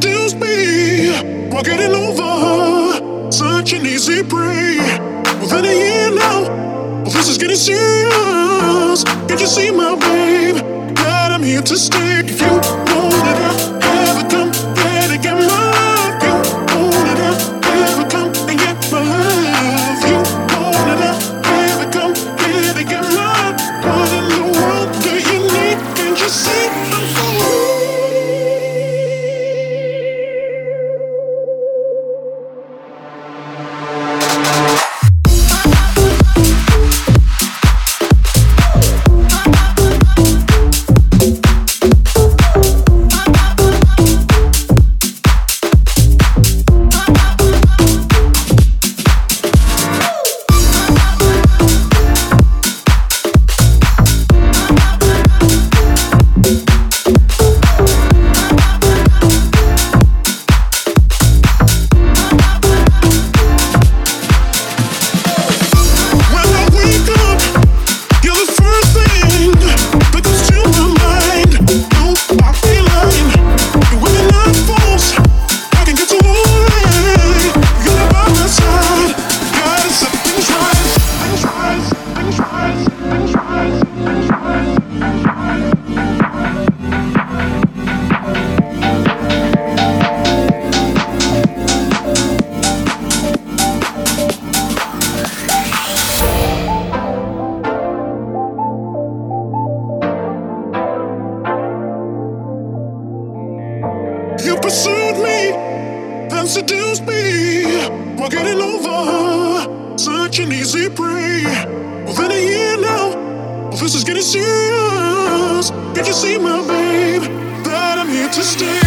seduce me, walking over, such an easy prey. Within a year now, this is getting serious. Can't you see, my babe, that I'm here to stay? If you know that I have it, come let it get mine. You know that I have it, come and get my love. You know that I have it, come let it get mine. What in the world do you need? Can't you see? You pursued me, then seduced me. We're getting over, such an easy prey. Within a year now, this is getting serious. Can't you see, my babe, that I'm here to stay?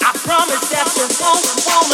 I promise that you won't